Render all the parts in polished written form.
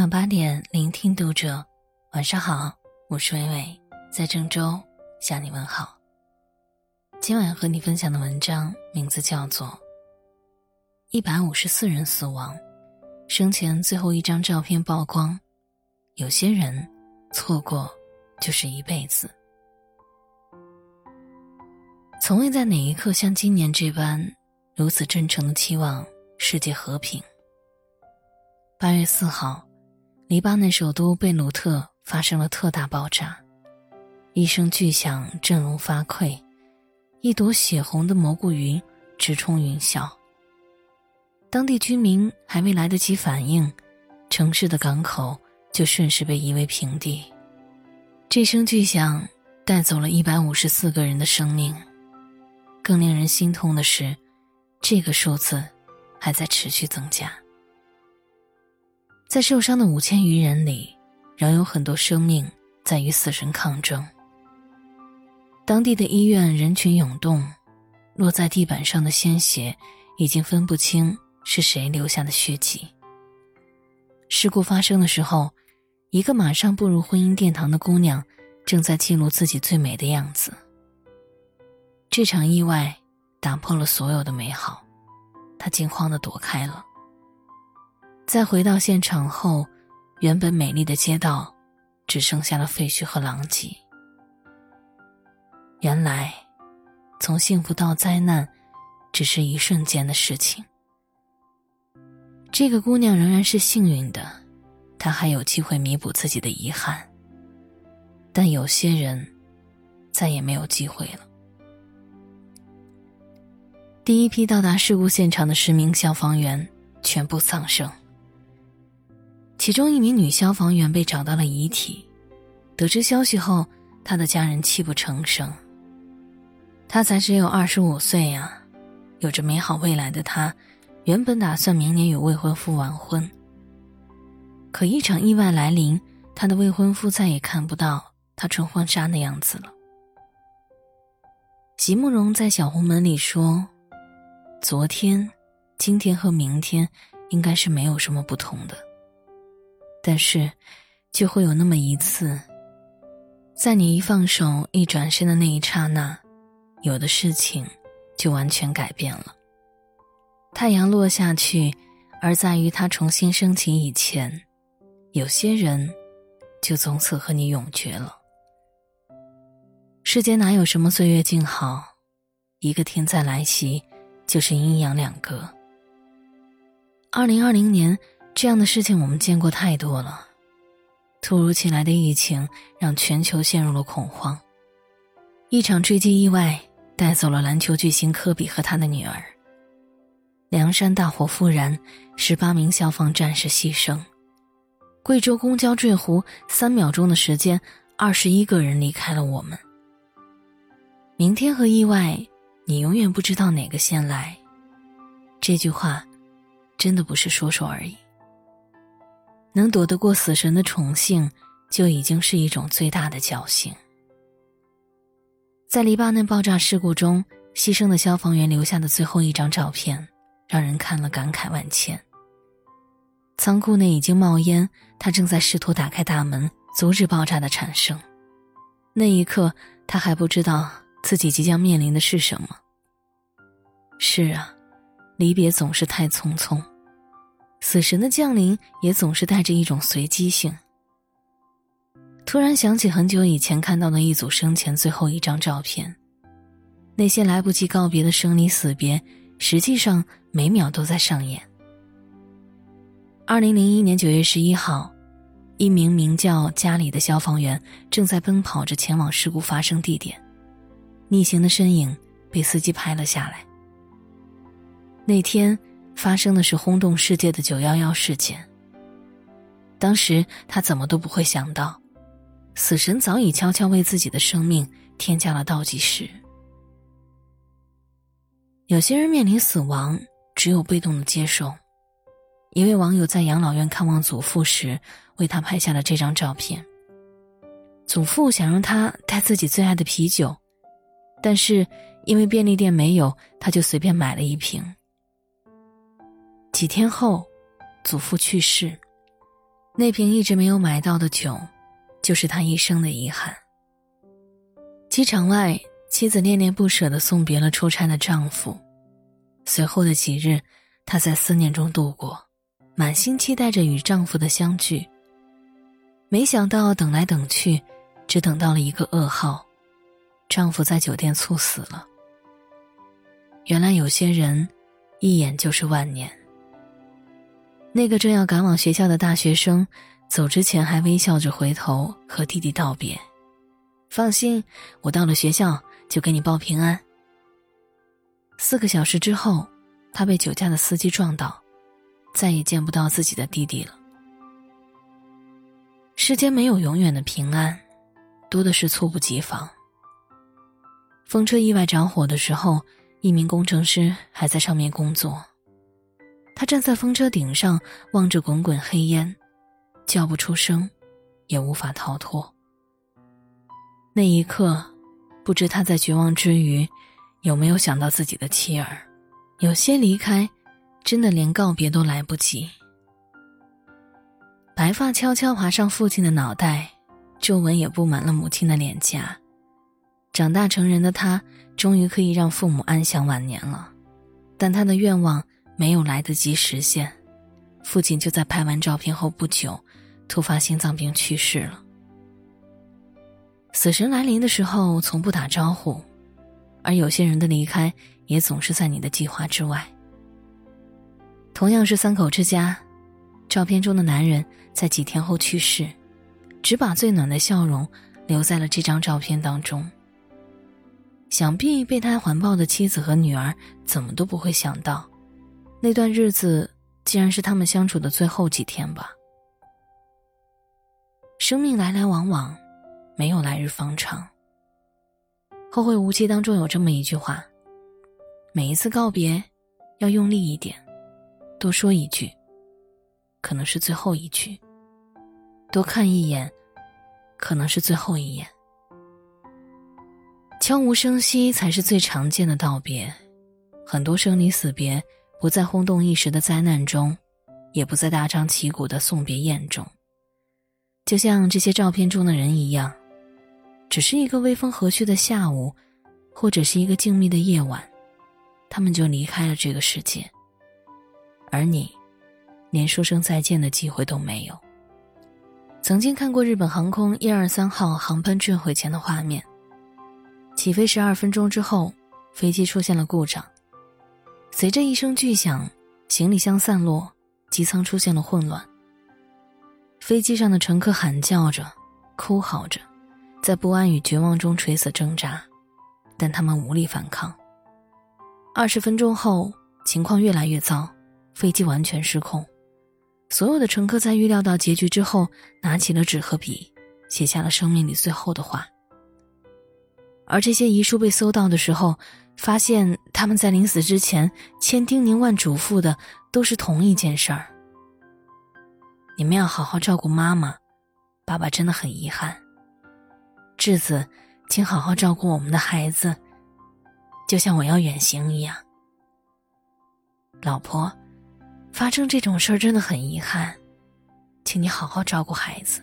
晚8点，聆听读者。晚上好，我是薇薇，在郑州向你问好。今晚和你分享的文章名字叫做154人死亡，生前最后一张照片曝光，有些人错过就是一辈子。从未在哪一刻像今年这般如此真诚地期望世界和平。8月4号，黎巴嫩首都贝鲁特发生了特大爆炸，一声巨响震聋发聩，一朵血红的蘑菇云直冲云霄。当地居民还未来得及反应，城市的港口就顺势被夷为平地。这声巨响带走了154个人的生命，更令人心痛的是，这个数字还在持续增加。在受伤的5000余人里，仍有很多生命在与死神抗争。当地的医院人群涌动，落在地板上的鲜血已经分不清是谁留下的血迹。事故发生的时候，一个马上步入婚姻殿堂的姑娘正在记录自己最美的样子。这场意外打破了所有的美好，她惊慌地躲开了。在回到现场后，原本美丽的街道只剩下了废墟和狼藉。原来，从幸福到灾难，只是一瞬间的事情。这个姑娘仍然是幸运的，她还有机会弥补自己的遗憾。但有些人再也没有机会了。第一批到达事故现场的10名消防员全部丧生。其中一名女消防员被找到了遗体，得知消息后，她的家人泣不成声。她才只有25岁啊，有着美好未来的她，原本打算明年与未婚夫完婚。可一场意外来临，她的未婚夫再也看不到她穿婚纱的样子了。席慕容在小红门里说，昨天、今天和明天应该是没有什么不同的。但是，就会有那么一次，在你一放手、一转身的那一刹那，有的事情就完全改变了。太阳落下去，而在于它重新升起以前，有些人就从此和你永绝了。世间哪有什么岁月静好，一个天灾来袭，就是阴阳两隔。2020年，这样的事情我们见过太多了。突如其来的疫情让全球陷入了恐慌，一场坠机意外带走了篮球巨星科比和他的女儿。凉山大火复燃，18名消防战士牺牲。贵州公交坠湖，3秒钟的时间，21个人离开了我们。明天和意外，你永远不知道哪个先来。这句话真的不是说说而已。能躲得过死神的宠幸，就已经是一种最大的侥幸。在黎巴嫩爆炸事故中，牺牲的消防员留下的最后一张照片，让人看了感慨万千。仓库内已经冒烟，他正在试图打开大门，阻止爆炸的产生。那一刻，他还不知道自己即将面临的是什么。是啊，离别总是太匆匆。死神的降临也总是带着一种随机性。突然想起很久以前看到的一组生前最后一张照片，那些来不及告别的生离死别，实际上每秒都在上演。2001年9月11号，一名名叫加里的消防员正在奔跑着前往事故发生地点，逆行的身影被司机拍了下来。那天发生的是轰动世界的911事件。当时他怎么都不会想到，死神早已悄悄为自己的生命添加了倒计时。有些人面临死亡，只有被动的接受。一位网友在养老院看望祖父时，为他拍下了这张照片。祖父想让他带自己最爱的啤酒，但是因为便利店没有，他就随便买了一瓶。几天后，祖父去世，那瓶一直没有买到的酒，就是他一生的遗憾。机场外，妻子恋恋不舍地送别了出差的丈夫，随后的几日，她在思念中度过，满心期待着与丈夫的相聚。没想到等来等去，只等到了一个噩耗，丈夫在酒店猝死了。原来有些人一眼就是万年。那个正要赶往学校的大学生走之前还微笑着回头和弟弟道别，放心，我到了学校就给你报平安。4个小时之后，他被酒驾的司机撞倒，再也见不到自己的弟弟了。世间没有永远的平安，多的是猝不及防。风车意外着火的时候，一名工程师还在上面工作，他站在风车顶上，望着滚滚黑烟，叫不出声，也无法逃脱。那一刻，不知他在绝望之余有没有想到自己的妻儿。有些离开真的连告别都来不及。白发悄悄爬上父亲的脑袋，皱纹也布满了母亲的脸颊。长大成人的他终于可以让父母安享晚年了，但他的愿望没有来得及实现，父亲就在拍完照片后不久突发心脏病去世了。死神来临的时候从不打招呼，而有些人的离开也总是在你的计划之外。同样是三口之家，照片中的男人在几天后去世，只把最暖的笑容留在了这张照片当中。想必被他环抱的妻子和女儿怎么都不会想到，那段日子竟然是他们相处的最后几天吧。生命来来往往，没有来日方长。后会无期当中有这么一句话，每一次告别要用力一点，多说一句，可能是最后一句，多看一眼，可能是最后一眼。悄无声息才是最常见的道别，很多生离死别不在轰动一时的灾难中，也不在大张旗鼓的送别宴中，就像这些照片中的人一样，只是一个微风和煦的下午，或者是一个静谧的夜晚，他们就离开了这个世界，而你连说声再见的机会都没有。曾经看过日本航空123号航班坠毁前的画面，起飞12分钟之后，飞机出现了故障，随着一声巨响，行李箱散落，机舱出现了混乱，飞机上的乘客喊叫着，哭嚎着，在不安与绝望中垂死挣扎，但他们无力反抗。20分钟后，情况越来越糟，飞机完全失控。所有的乘客在预料到结局之后，拿起了纸和笔，写下了生命里最后的话。而这些遗书被搜到的时候，发现他们在临死之前千叮咛万嘱咐的都是同一件事儿：你们要好好照顾妈妈，爸爸真的很遗憾。质子，请好好照顾我们的孩子，就像我要远行一样。老婆，发生这种事儿真的很遗憾，请你好好照顾孩子。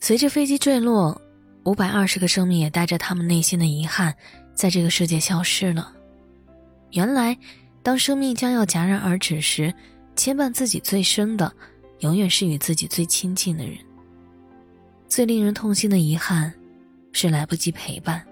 随着飞机坠落，520个生命也带着他们内心的遗憾，在这个世界消失了。原来，当生命将要戛然而止时，牵绊自己最深的，永远是与自己最亲近的人。最令人痛心的遗憾是来不及陪伴，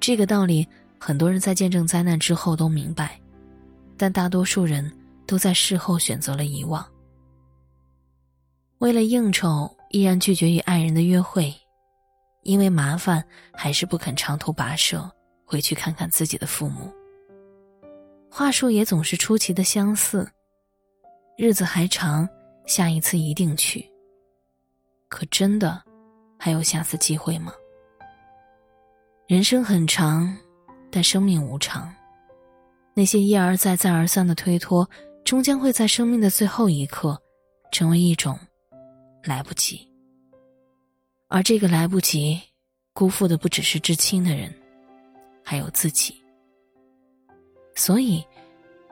这个道理很多人在见证灾难之后都明白，但大多数人都在事后选择了遗忘。为了应酬依然拒绝与爱人的约会，因为麻烦还是不肯长途跋涉回去看看自己的父母。话术也总是出奇的相似，日子还长，下一次一定去。可真的还有下次机会吗？人生很长，但生命无常，那些一而再再而三的推脱，终将会在生命的最后一刻成为一种来不及。而这个来不及辜负的不只是至亲的人，还有自己。所以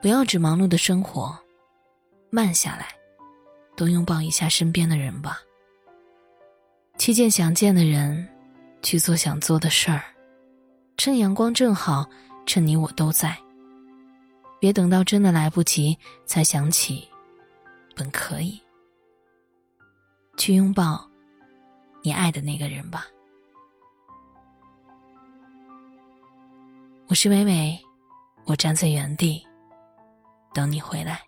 不要只忙碌的生活，慢下来，多拥抱一下身边的人吧，去见想见的人，去做想做的事儿，趁阳光正好，趁你我都在，别等到真的来不及才想起本可以，去拥抱你爱的那个人吧。我是美美，我站在原地等你回来。